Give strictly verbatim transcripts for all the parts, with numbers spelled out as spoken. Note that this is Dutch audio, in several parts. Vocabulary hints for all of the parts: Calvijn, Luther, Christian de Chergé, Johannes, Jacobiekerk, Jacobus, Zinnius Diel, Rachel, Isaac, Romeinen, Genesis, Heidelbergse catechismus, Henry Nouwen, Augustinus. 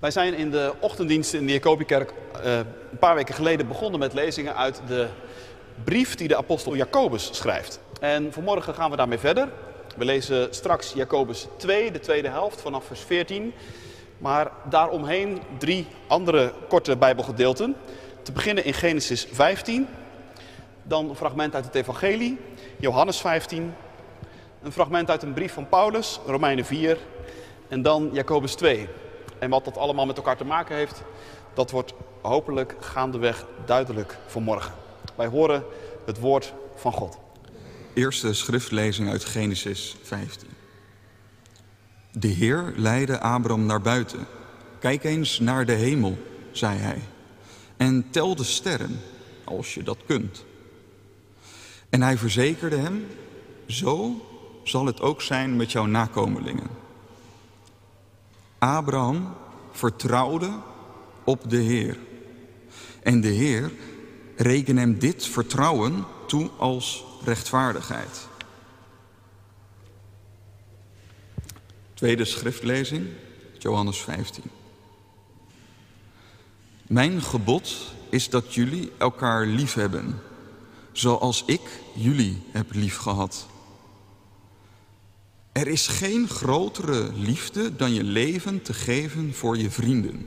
Wij zijn in de ochtenddienst in de Jacobiekerk uh, een paar weken geleden begonnen met lezingen uit de brief die de apostel Jacobus schrijft. En vanmorgen gaan we daarmee verder. We lezen straks Jacobus twee, de tweede helft, vanaf vers veertien. Maar daaromheen drie andere korte Bijbelgedeelten. Te beginnen in Genesis vijftien, dan een fragment uit het evangelie, Johannes vijftien, een fragment uit een brief van Paulus, Romeinen vier en dan Jacobus twee. En wat dat allemaal met elkaar te maken heeft, dat wordt hopelijk gaandeweg duidelijk vanmorgen. Wij horen het woord van God. Eerste schriftlezing uit Genesis vijftien. De Heer leidde Abram naar buiten. Kijk eens naar de hemel, zei hij. En tel de sterren, als je dat kunt. En hij verzekerde hem, zo zal het ook zijn met jouw nakomelingen. Abraham vertrouwde op de Heer. En de Heer rekende hem dit vertrouwen toe als rechtvaardigheid. Tweede schriftlezing, Johannes vijftien. Mijn gebod is dat jullie elkaar liefhebben, zoals ik jullie heb liefgehad. Er is geen grotere liefde dan je leven te geven voor je vrienden.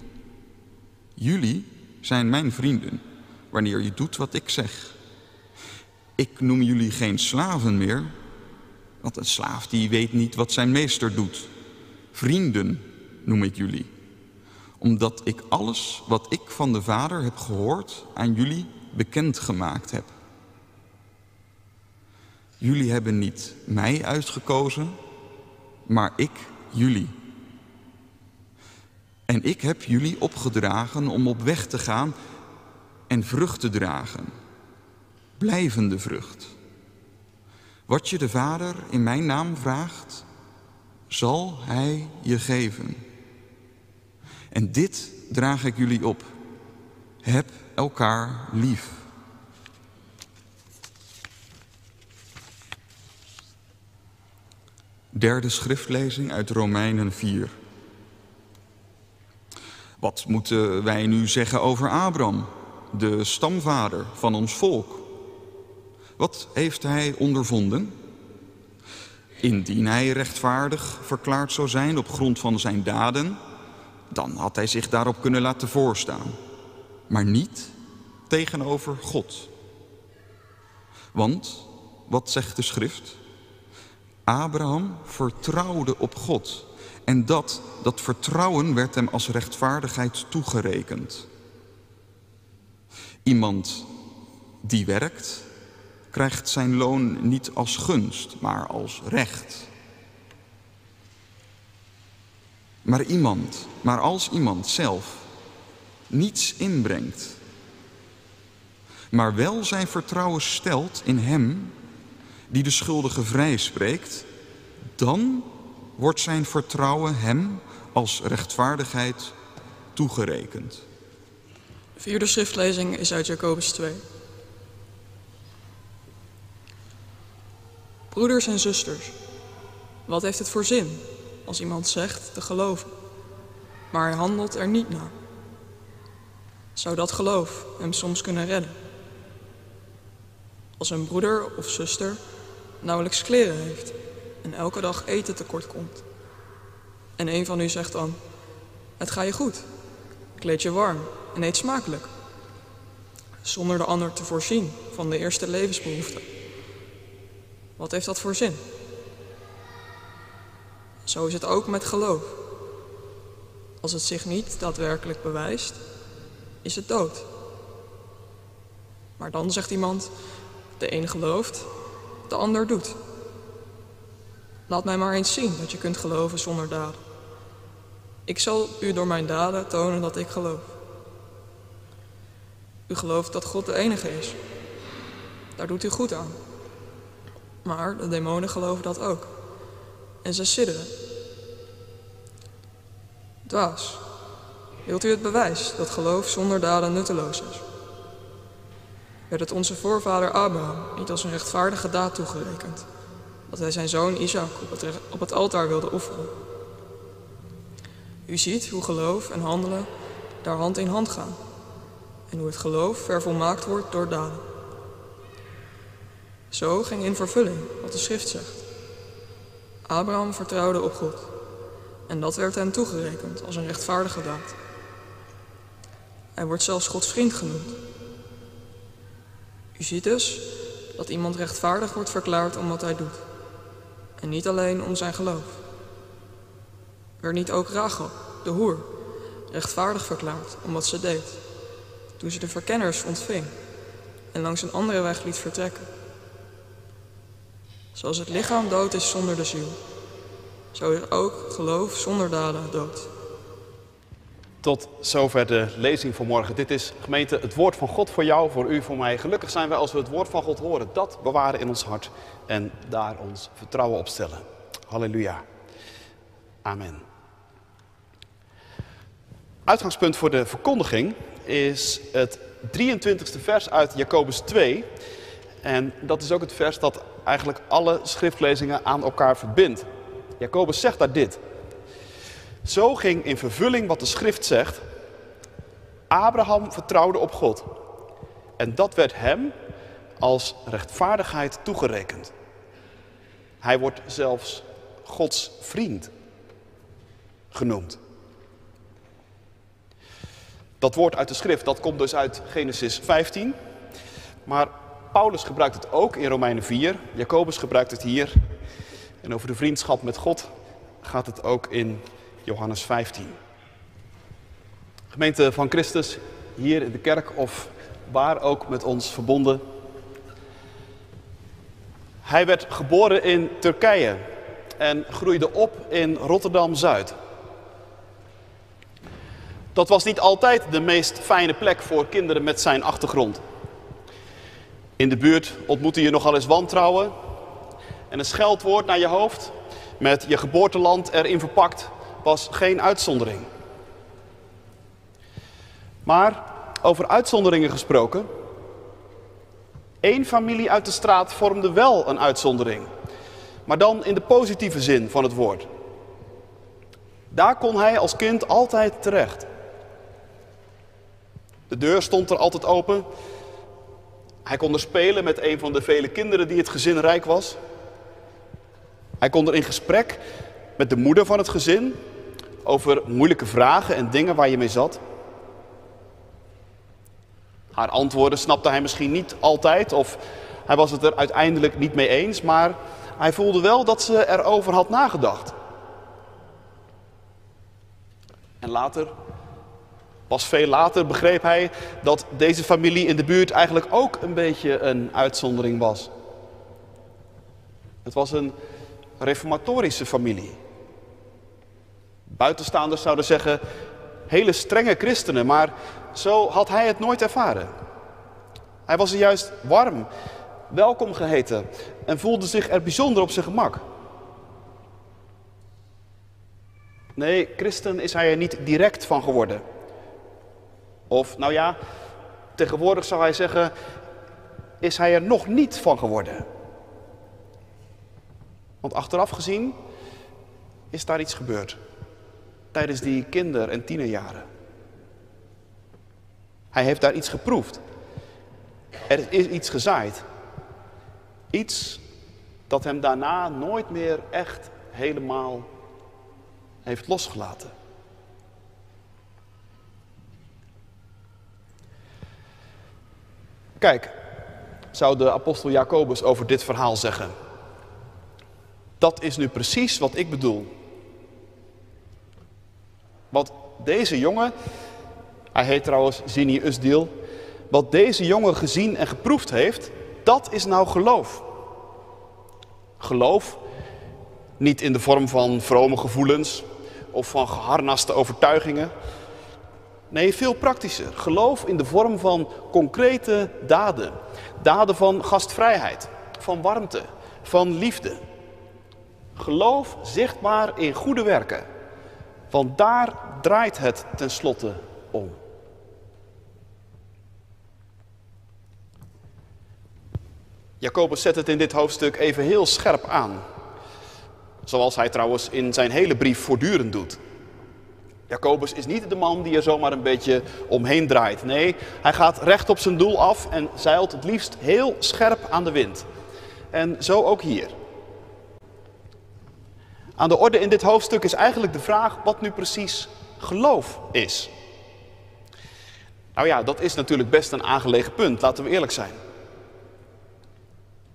Jullie zijn mijn vrienden, wanneer je doet wat ik zeg. Ik noem jullie geen slaven meer, want een slaaf die weet niet wat zijn meester doet. Vrienden noem ik jullie, omdat ik alles wat ik van de Vader heb gehoord aan jullie bekendgemaakt heb. Jullie hebben niet mij uitgekozen, maar ik jullie. En ik heb jullie opgedragen om op weg te gaan en vrucht te dragen. Blijvende vrucht. Wat je de Vader in mijn naam vraagt, zal Hij je geven. En dit draag ik jullie op. Heb elkaar lief. Derde schriftlezing uit Romeinen vier. Wat moeten wij nu zeggen over Abraham, de stamvader van ons volk? Wat heeft hij ondervonden? Indien hij rechtvaardig verklaard zou zijn op grond van zijn daden, dan had hij zich daarop kunnen laten voorstaan, maar niet tegenover God. Want, wat zegt de schrift? Abraham vertrouwde op God en dat, dat vertrouwen werd hem als rechtvaardigheid toegerekend. Iemand die werkt, krijgt zijn loon niet als gunst, maar als recht. Maar iemand, maar als iemand zelf niets inbrengt, maar wel zijn vertrouwen stelt in hem die de schuldige vrij spreekt, dan wordt zijn vertrouwen hem als rechtvaardigheid toegerekend. De vierde schriftlezing is uit Jacobus twee. Broeders en zusters, wat heeft het voor zin als iemand zegt te geloven, maar hij handelt er niet naar? Zou dat geloof hem soms kunnen redden? Als een broeder of zuster nauwelijks kleren heeft en elke dag eten tekort komt. En een van u zegt dan, het gaat je goed, kleed je warm en eet smakelijk. Zonder de ander te voorzien van de eerste levensbehoeften. Wat heeft dat voor zin? Zo is het ook met geloof. Als het zich niet daadwerkelijk bewijst, is het dood. Maar dan zegt iemand, de een gelooft, de ander doet. Laat mij maar eens zien dat je kunt geloven zonder daden. Ik zal u door mijn daden tonen dat ik geloof. U gelooft dat God de enige is. Daar doet u goed aan. Maar de demonen geloven dat ook. En ze sidderen. Dwaas, wilt u het bewijs dat geloof zonder daden nutteloos is? Werd het onze voorvader Abraham niet als een rechtvaardige daad toegerekend, dat hij zijn zoon Isaac op het, op het altaar wilde offeren? U ziet hoe geloof en handelen daar hand in hand gaan. En hoe het geloof vervolmaakt wordt door daden. Zo ging in vervulling wat de schrift zegt. Abraham vertrouwde op God. En dat werd hem toegerekend als een rechtvaardige daad. Hij wordt zelfs Gods vriend genoemd. U ziet dus dat iemand rechtvaardig wordt verklaard om wat hij doet. En niet alleen om zijn geloof. Werd niet ook Rachel, de hoer, rechtvaardig verklaard om wat ze deed, toen ze de verkenners ontving en langs een andere weg liet vertrekken? Zoals het lichaam dood is zonder de ziel, zo is ook geloof zonder daden dood. Tot zover de lezing van morgen. Dit is, gemeente, het woord van God voor jou, voor u, voor mij. Gelukkig zijn wij als we het woord van God horen. Dat bewaren in ons hart en daar ons vertrouwen op stellen. Halleluja. Amen. Uitgangspunt voor de verkondiging is het drieëntwintigste vers uit Jacobus twee. En dat is ook het vers dat eigenlijk alle schriftlezingen aan elkaar verbindt. Jacobus zegt daar dit. Zo ging in vervulling wat de schrift zegt. Abraham vertrouwde op God. En dat werd hem als rechtvaardigheid toegerekend. Hij wordt zelfs Gods vriend genoemd. Dat woord uit de schrift, dat komt dus uit Genesis vijftien. Maar Paulus gebruikt het ook in Romeinen vier. Jacobus gebruikt het hier. En over de vriendschap met God gaat het ook in Johannes vijftien. Gemeente van Christus, hier in de kerk of waar ook met ons verbonden. Hij werd geboren in Turkije en groeide op in Rotterdam-Zuid. Dat was niet altijd de meest fijne plek voor kinderen met zijn achtergrond. In de buurt ontmoette je nogal eens wantrouwen en een scheldwoord naar je hoofd met je geboorteland erin verpakt was geen uitzondering. Maar over uitzonderingen gesproken, één familie uit de straat vormde wel een uitzondering, maar dan in de positieve zin van het woord. Daar kon hij als kind altijd terecht. De deur stond er altijd open. Hij kon er spelen met een van de vele kinderen die het gezin rijk was. Hij kon er in gesprek met de moeder van het gezin over moeilijke vragen en dingen waar je mee zat. Haar antwoorden snapte hij misschien niet altijd of hij was het er uiteindelijk niet mee eens, maar hij voelde wel dat ze erover had nagedacht. En later, pas veel later, begreep hij dat deze familie in de buurt eigenlijk ook een beetje een uitzondering was. Het was een reformatorische familie. Buitenstaanders zouden zeggen, hele strenge christenen, maar zo had hij het nooit ervaren. Hij was er juist warm, welkom geheten en voelde zich er bijzonder op zijn gemak. Nee, christen is hij er niet direct van geworden. Of, nou ja, tegenwoordig zou hij zeggen, is hij er nog niet van geworden. Want achteraf gezien is daar iets gebeurd. Tijdens die kinder- en tienerjaren. Hij heeft daar iets geproefd. Er is iets gezaaid. Iets dat hem daarna nooit meer echt helemaal heeft losgelaten. Kijk, zou de apostel Jacobus over dit verhaal zeggen. Dat is nu precies wat ik bedoel. Wat deze jongen, hij heet trouwens Zinnius Diel, wat deze jongen gezien en geproefd heeft, dat is nou geloof. Geloof, niet in de vorm van vrome gevoelens of van geharnaste overtuigingen. Nee, veel praktischer. Geloof in de vorm van concrete daden. Daden van gastvrijheid, van warmte, van liefde. Geloof zichtbaar in goede werken. Want daar draait het tenslotte om. Jacobus zet het in dit hoofdstuk even heel scherp aan. Zoals hij trouwens in zijn hele brief voortdurend doet. Jacobus is niet de man die er zomaar een beetje omheen draait. Nee, hij gaat recht op zijn doel af en zeilt het liefst heel scherp aan de wind. En zo ook hier. Aan de orde in dit hoofdstuk is eigenlijk de vraag wat nu precies geloof is. Nou ja, dat is natuurlijk best een aangelegen punt, laten we eerlijk zijn.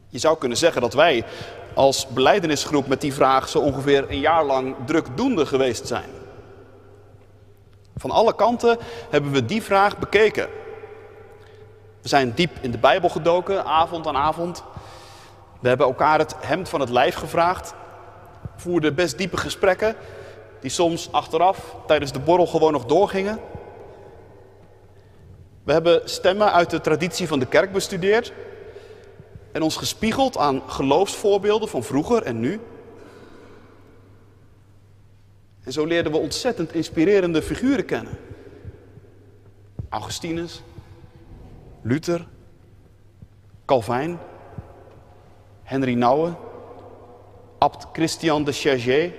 Je zou kunnen zeggen dat wij als belijdenisgroep met die vraag zo ongeveer een jaar lang drukdoende geweest zijn. Van alle kanten hebben we die vraag bekeken. We zijn diep in de Bijbel gedoken, avond aan avond. We hebben elkaar het hemd van het lijf gevraagd. Voerden best diepe gesprekken, die soms achteraf tijdens de borrel gewoon nog doorgingen. We hebben stemmen uit de traditie van de kerk bestudeerd en ons gespiegeld aan geloofsvoorbeelden van vroeger en nu. En zo leerden we ontzettend inspirerende figuren kennen. Augustinus, Luther, Calvijn, Henry Nouwen, abt Christian de Chergé.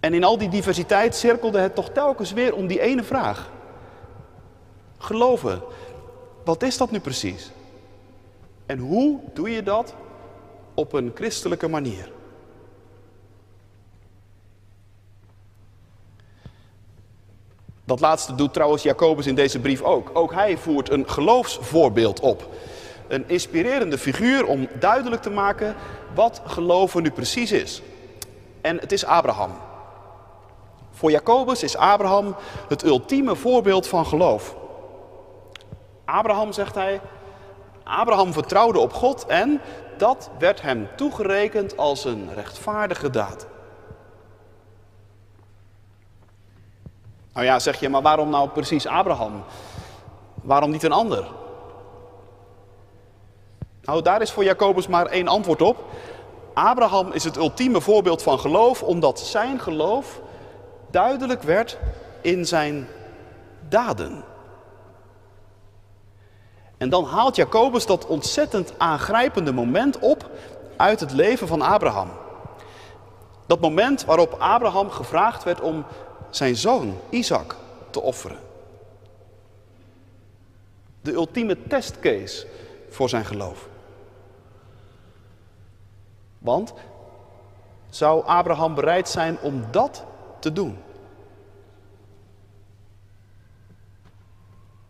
En in al die diversiteit cirkelde het toch telkens weer om die ene vraag. Geloven, wat is dat nu precies? En hoe doe je dat op een christelijke manier? Dat laatste doet trouwens Jacobus in deze brief ook. Ook hij voert een geloofsvoorbeeld op. Een inspirerende figuur om duidelijk te maken wat geloven nu precies is. En het is Abraham. Voor Jacobus is Abraham het ultieme voorbeeld van geloof. Abraham, zegt hij, Abraham vertrouwde op God en dat werd hem toegerekend als een rechtvaardige daad. Nou ja, zeg je, maar waarom nou precies Abraham? Waarom niet een ander? Nou, daar is voor Jacobus maar één antwoord op. Abraham is het ultieme voorbeeld van geloof, omdat zijn geloof duidelijk werd in zijn daden. En dan haalt Jacobus dat ontzettend aangrijpende moment op uit het leven van Abraham. Dat moment waarop Abraham gevraagd werd om zijn zoon Isaac te offeren. De ultieme testcase voor zijn geloof. Want zou Abraham bereid zijn om dat te doen?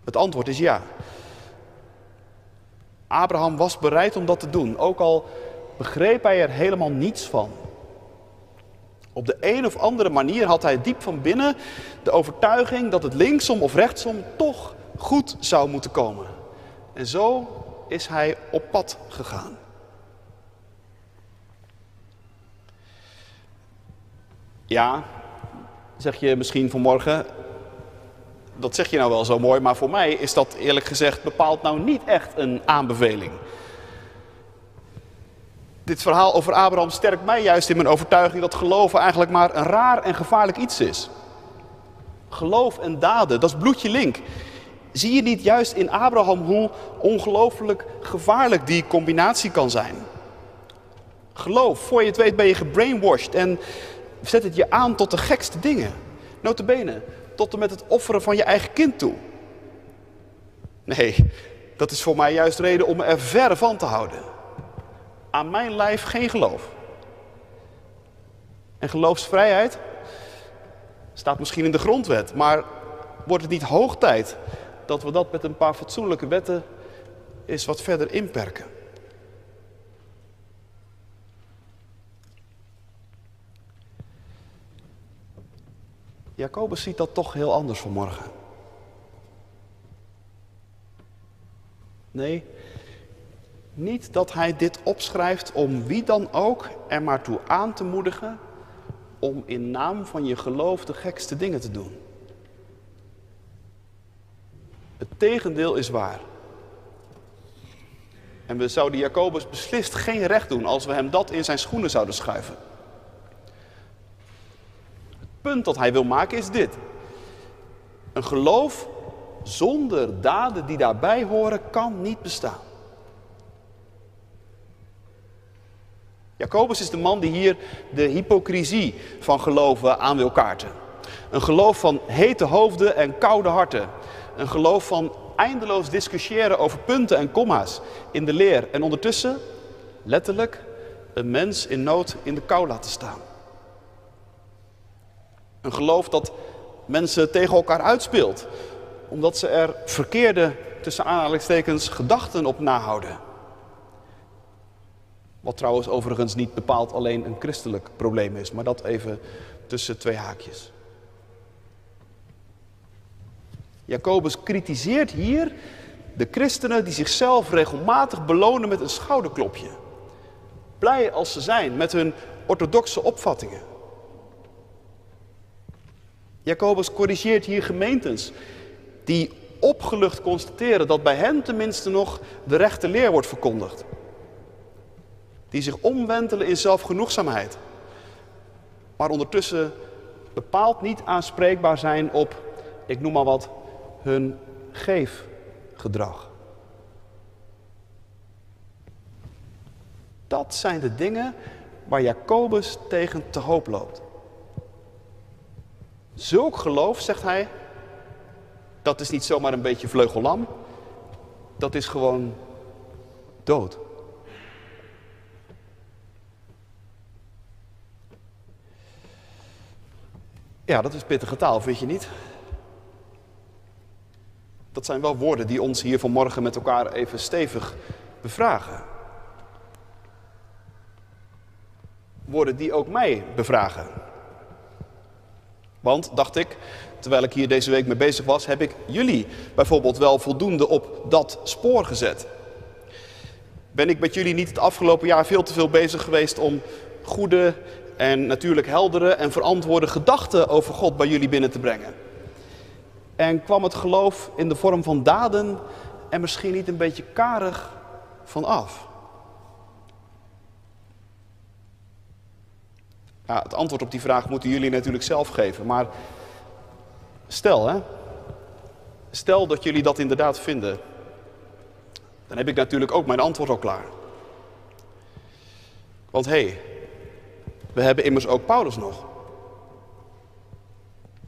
Het antwoord is ja. Abraham was bereid om dat te doen, ook al begreep hij er helemaal niets van. Op de een of andere manier had hij diep van binnen de overtuiging dat het linksom of rechtsom toch goed zou moeten komen. En zo is hij op pad gegaan. Ja, zeg je misschien vanmorgen, dat zeg je nou wel zo mooi, maar voor mij is dat eerlijk gezegd bepaald nou niet echt een aanbeveling. Dit verhaal over Abraham sterkt mij juist in mijn overtuiging dat geloven eigenlijk maar een raar en gevaarlijk iets is. Geloof en daden, dat is bloedje link. Zie je niet juist in Abraham hoe ongelooflijk gevaarlijk die combinatie kan zijn? Geloof, voor je het weet ben je gebrainwashed en zet het je aan tot de gekste dingen. Nota bene, tot en met het offeren van je eigen kind toe. Nee, dat is voor mij juist reden om me er ver van te houden. Aan mijn lijf geen geloof. En geloofsvrijheid staat misschien in de grondwet, maar wordt het niet hoog tijd dat we dat met een paar fatsoenlijke wetten eens wat verder inperken? Jacobus ziet dat toch heel anders vanmorgen. Nee, niet dat hij dit opschrijft om wie dan ook er maar toe aan te moedigen om in naam van je geloof de gekste dingen te doen. Het tegendeel is waar. En we zouden Jacobus beslist geen recht doen als we hem dat in zijn schoenen zouden schuiven. Het punt dat hij wil maken is dit. Een geloof zonder daden die daarbij horen kan niet bestaan. Jacobus is de man die hier de hypocrisie van geloven aan wil kaarten. Een geloof van hete hoofden en koude harten. Een geloof van eindeloos discussiëren over punten en komma's in de leer. En ondertussen, letterlijk, een mens in nood in de kou laten staan. Een geloof dat mensen tegen elkaar uitspeelt, omdat ze er verkeerde, tussen aanhalingstekens, gedachten op nahouden. Wat trouwens overigens niet bepaald alleen een christelijk probleem is, maar dat even tussen twee haakjes. Jacobus kritiseert hier de christenen die zichzelf regelmatig belonen met een schouderklopje. Blij als ze zijn met hun orthodoxe opvattingen. Jacobus corrigeert hier gemeentes die opgelucht constateren dat bij hen tenminste nog de rechte leer wordt verkondigd. Die zich omwentelen in zelfgenoegzaamheid, maar ondertussen bepaald niet aanspreekbaar zijn op, ik noem maar wat, hun geefgedrag. Dat zijn de dingen waar Jacobus tegen te hoop loopt. Zulk geloof, zegt hij, dat is niet zomaar een beetje vleugellam. Dat is gewoon dood. Ja, dat is pittige taal, vind je niet? Dat zijn wel woorden die ons hier vanmorgen met elkaar even stevig bevragen. Woorden die ook mij bevragen. Want, dacht ik, terwijl ik hier deze week mee bezig was, heb ik jullie bijvoorbeeld wel voldoende op dat spoor gezet? Ben ik met jullie niet het afgelopen jaar veel te veel bezig geweest om goede en natuurlijk heldere en verantwoorde gedachten over God bij jullie binnen te brengen? En kwam het geloof in de vorm van daden en misschien niet een beetje karig van af? Ja, het antwoord op die vraag moeten jullie natuurlijk zelf geven, maar stel, hè? Stel dat jullie dat inderdaad vinden. Dan heb ik natuurlijk ook mijn antwoord al klaar. Want hé, hey, we hebben immers ook Paulus nog.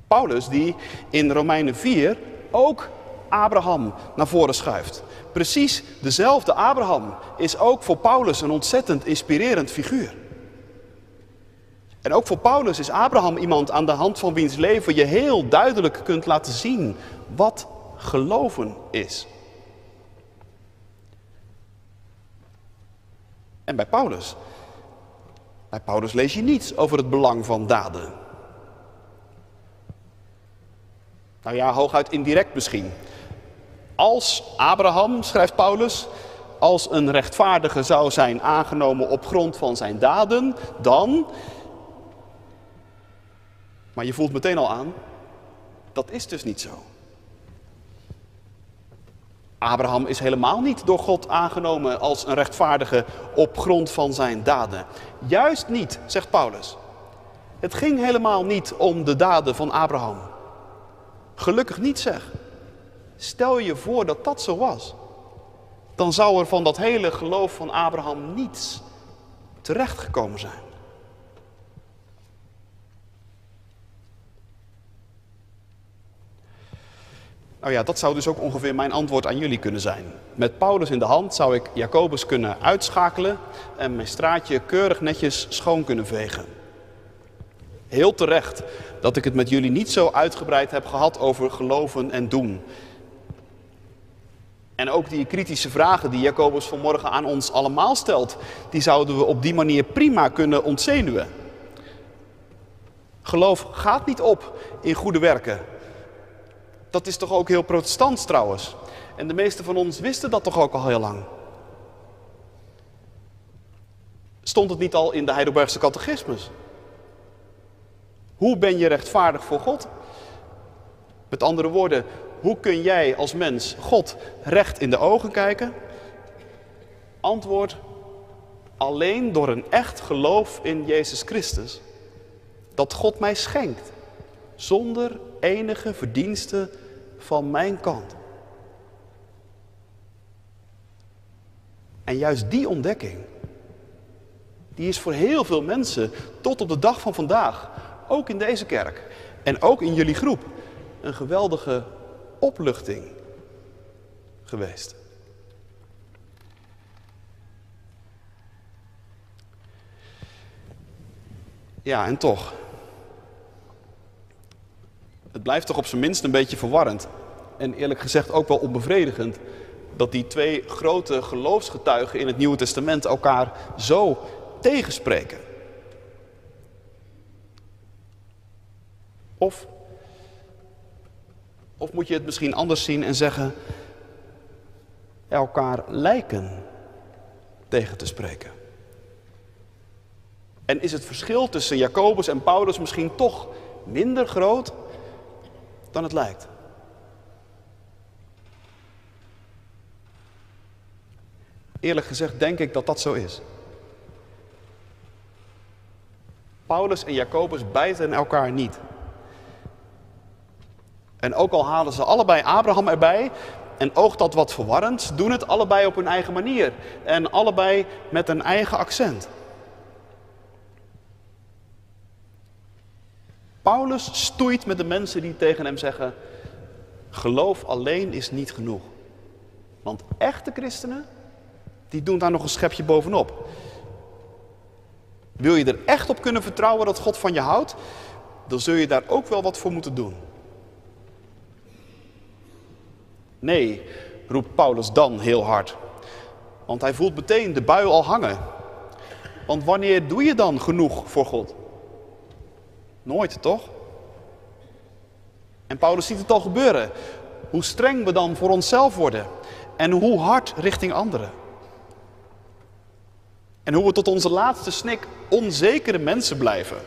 Paulus die in Romeinen vier ook Abraham naar voren schuift. Precies dezelfde Abraham is ook voor Paulus een ontzettend inspirerend figuur. En ook voor Paulus is Abraham iemand aan de hand van wiens leven je heel duidelijk kunt laten zien wat geloven is. En bij Paulus, bij Paulus lees je niets over het belang van daden. Nou ja, hooguit indirect misschien. Als Abraham, schrijft Paulus, als een rechtvaardige zou zijn aangenomen op grond van zijn daden, dan... Maar je voelt meteen al aan, dat is dus niet zo. Abraham is helemaal niet door God aangenomen als een rechtvaardige op grond van zijn daden. Juist niet, zegt Paulus. Het ging helemaal niet om de daden van Abraham. Gelukkig niet, zeg. Stel je voor dat dat zo was. Dan zou er van dat hele geloof van Abraham niets terechtgekomen zijn. Nou ja, dat zou dus ook ongeveer mijn antwoord aan jullie kunnen zijn. Met Paulus in de hand zou ik Jacobus kunnen uitschakelen en mijn straatje keurig netjes schoon kunnen vegen. Heel terecht dat ik het met jullie niet zo uitgebreid heb gehad over geloven en doen. En ook die kritische vragen die Jacobus vanmorgen aan ons allemaal stelt, die zouden we op die manier prima kunnen ontzenuwen. Geloof gaat niet op in goede werken. Dat is toch ook heel protestants trouwens. En de meesten van ons wisten dat toch ook al heel lang. Stond het niet al in de Heidelbergse catechismus? Hoe ben je rechtvaardig voor God? Met andere woorden, hoe kun jij als mens God recht in de ogen kijken? Antwoord, alleen door een echt geloof in Jezus Christus. Dat God mij schenkt, zonder enige verdienste van mijn kant. En juist die ontdekking, die is voor heel veel mensen tot op de dag van vandaag, ook in deze kerk en ook in jullie groep, een geweldige opluchting geweest. Ja, en toch. Het blijft toch op zijn minst een beetje verwarrend. En eerlijk gezegd ook wel onbevredigend. Dat die twee grote geloofsgetuigen in het Nieuwe Testament elkaar zo tegenspreken. Of, of moet je het misschien anders zien en zeggen... elkaar lijken tegen te spreken. En is het verschil tussen Jacobus en Paulus misschien toch minder groot dan het lijkt? Eerlijk gezegd denk ik dat dat zo is. Paulus en Jacobus bijten elkaar niet. En ook al halen ze allebei Abraham erbij en oogt dat wat verwarrend, doen het allebei op hun eigen manier en allebei met een eigen accent. Paulus stoeit met de mensen die tegen hem zeggen, geloof alleen is niet genoeg. Want echte christenen, die doen daar nog een schepje bovenop. Wil je er echt op kunnen vertrouwen dat God van je houdt, dan zul je daar ook wel wat voor moeten doen. Nee, roept Paulus dan heel hard. Want hij voelt meteen de bui al hangen. Want wanneer doe je dan genoeg voor God? Nooit, toch? En Paulus ziet het al gebeuren. Hoe streng we dan voor onszelf worden. En hoe hard richting anderen. En hoe we tot onze laatste snik onzekere mensen blijven.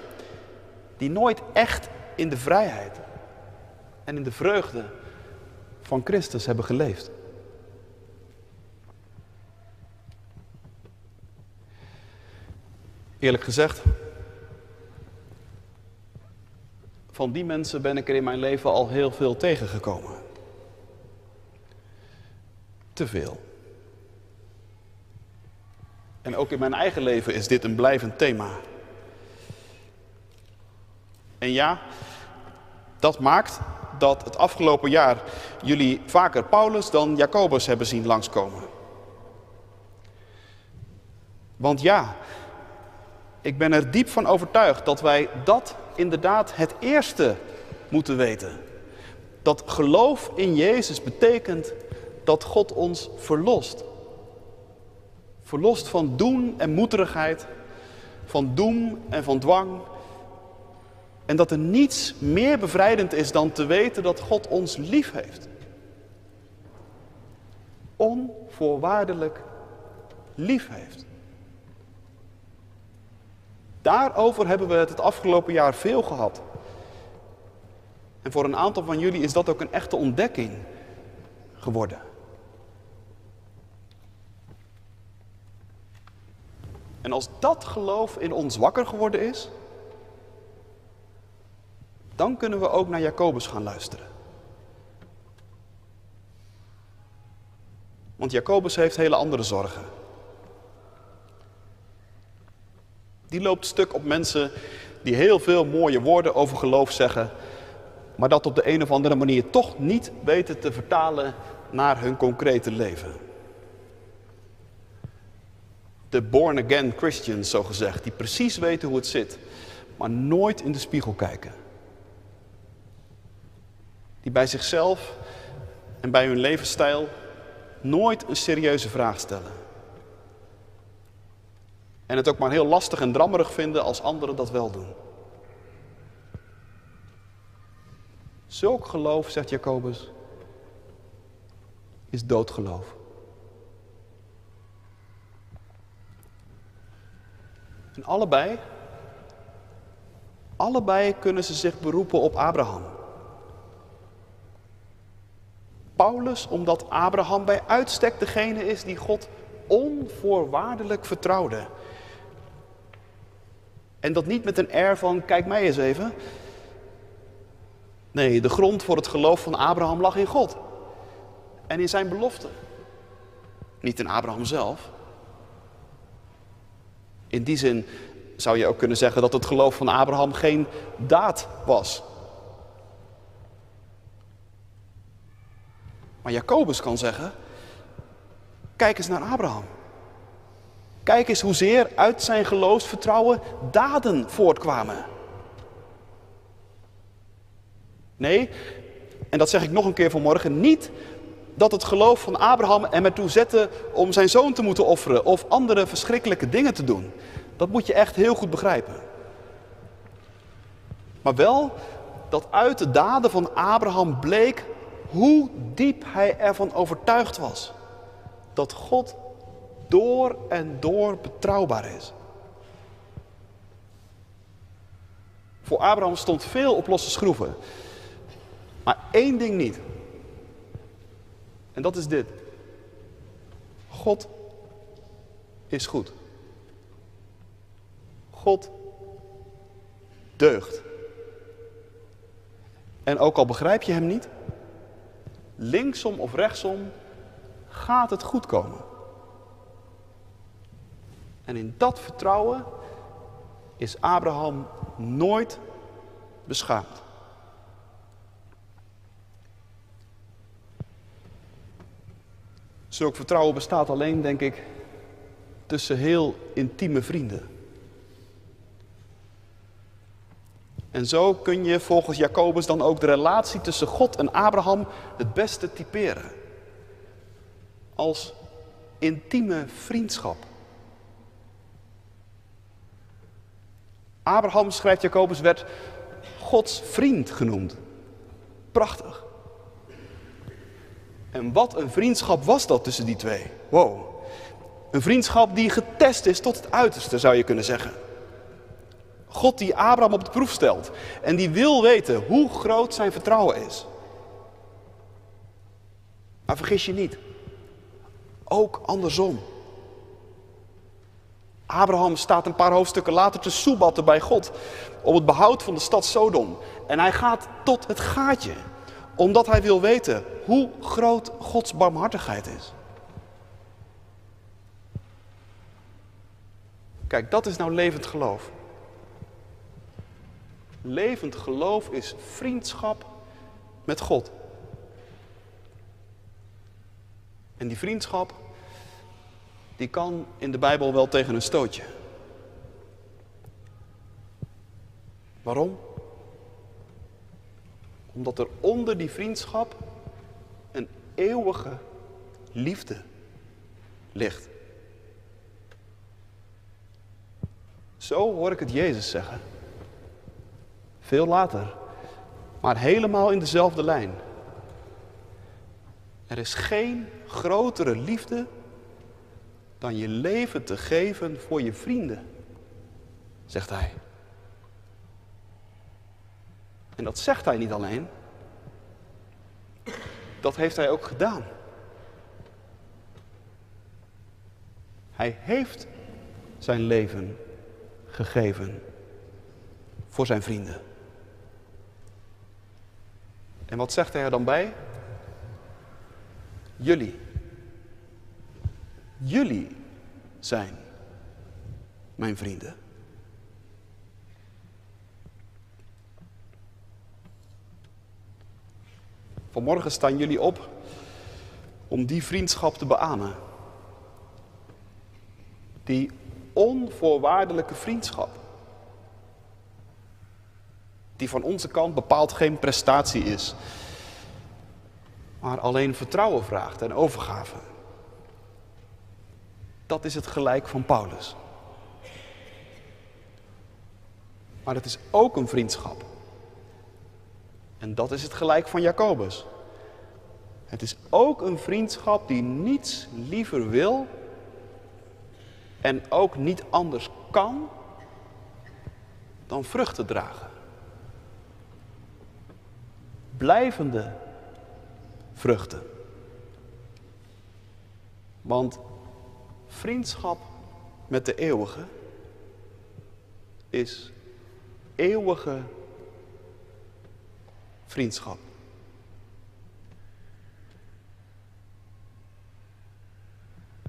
Die nooit echt in de vrijheid en in de vreugde van Christus hebben geleefd. Eerlijk gezegd... van die mensen ben ik er in mijn leven al heel veel tegengekomen. Te veel. En ook in mijn eigen leven is dit een blijvend thema. En ja, dat maakt dat het afgelopen jaar jullie vaker Paulus dan Jacobus hebben zien langskomen. Want ja, ik ben er diep van overtuigd dat wij dat inderdaad het eerste moeten weten. Dat geloof in Jezus betekent dat God ons verlost. Verlost van doen en moederigheid, van doem en van dwang. En dat er niets meer bevrijdend is dan te weten dat God ons lief heeft. Onvoorwaardelijk lief heeft. Daarover hebben we het het afgelopen jaar veel gehad. En voor een aantal van jullie is dat ook een echte ontdekking geworden. En als dat geloof in ons wakker geworden is, dan kunnen we ook naar Jacobus gaan luisteren. Want Jacobus heeft hele andere zorgen. Die loopt stuk op mensen die heel veel mooie woorden over geloof zeggen, maar dat op de een of andere manier toch niet weten te vertalen naar hun concrete leven. De born-again Christians, zogezegd, die precies weten hoe het zit, maar nooit in de spiegel kijken. Die bij zichzelf en bij hun levensstijl nooit een serieuze vraag stellen. En het ook maar heel lastig en drammerig vinden als anderen dat wel doen. Zulk geloof, zegt Jacobus, is doodgeloof. En allebei, allebei kunnen ze zich beroepen op Abraham. Paulus, omdat Abraham bij uitstek degene is die God onvoorwaardelijk vertrouwde. En dat niet met een air van, kijk mij eens even. Nee, de grond voor het geloof van Abraham lag in God. En in zijn belofte. Niet in Abraham zelf. In die zin zou je ook kunnen zeggen dat het geloof van Abraham geen daad was. Maar Jacobus kan zeggen, kijk eens naar Abraham. Kijk eens hoezeer uit zijn geloofsvertrouwen daden voortkwamen. Nee, en dat zeg ik nog een keer vanmorgen, niet dat het geloof van Abraham hem ertoe zette om zijn zoon te moeten offeren of andere verschrikkelijke dingen te doen. Dat moet je echt heel goed begrijpen. Maar wel dat uit de daden van Abraham bleek hoe diep hij ervan overtuigd was dat God door en door betrouwbaar is. Voor Abraham stond veel op losse schroeven. Maar één ding niet. En dat is dit. God is goed. God deugt. En ook al begrijp je hem niet, linksom of rechtsom gaat het goed komen. En in dat vertrouwen is Abraham nooit beschaamd. Zulk vertrouwen bestaat alleen, denk ik, tussen heel intieme vrienden. En zo kun je volgens Jacobus dan ook de relatie tussen God en Abraham het beste typeren. Als intieme vriendschap. Abraham, schrijft Jacobus, werd Gods vriend genoemd. Prachtig. En wat een vriendschap was dat tussen die twee. Wow. Een vriendschap die getest is tot het uiterste, zou je kunnen zeggen. God die Abraham op de proef stelt en die wil weten hoe groot zijn vertrouwen is. Maar vergis je niet, ook andersom. Abraham staat een paar hoofdstukken later te soebatten bij God om het behoud van de stad Sodom. En hij gaat tot het gaatje, omdat hij wil weten hoe groot Gods barmhartigheid is. Kijk, dat is nou levend geloof. Levend geloof is vriendschap met God. En die vriendschap, die kan in de Bijbel wel tegen een stootje. Waarom? Omdat er onder die vriendschap een eeuwige liefde ligt. Zo hoor ik het Jezus zeggen. Veel later, maar helemaal in dezelfde lijn. Er is geen grotere liefde dan je leven te geven voor je vrienden, zegt hij. En dat zegt hij niet alleen. Dat heeft hij ook gedaan. Hij heeft zijn leven gegeven voor zijn vrienden. En wat zegt hij er dan bij? Jullie. Jullie zijn mijn vrienden. Vanmorgen staan jullie op om die vriendschap te beamen. Die onvoorwaardelijke vriendschap. Die van onze kant bepaald geen prestatie is. Maar alleen vertrouwen vraagt en overgave. Dat is het gelijk van Paulus. Maar het is ook een vriendschap. En dat is het gelijk van Jacobus. Het is ook een vriendschap die niets liever wil en ook niet anders kan dan vruchten dragen. Blijvende vruchten. Want vriendschap met de eeuwige is eeuwige vriendschap.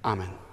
Amen.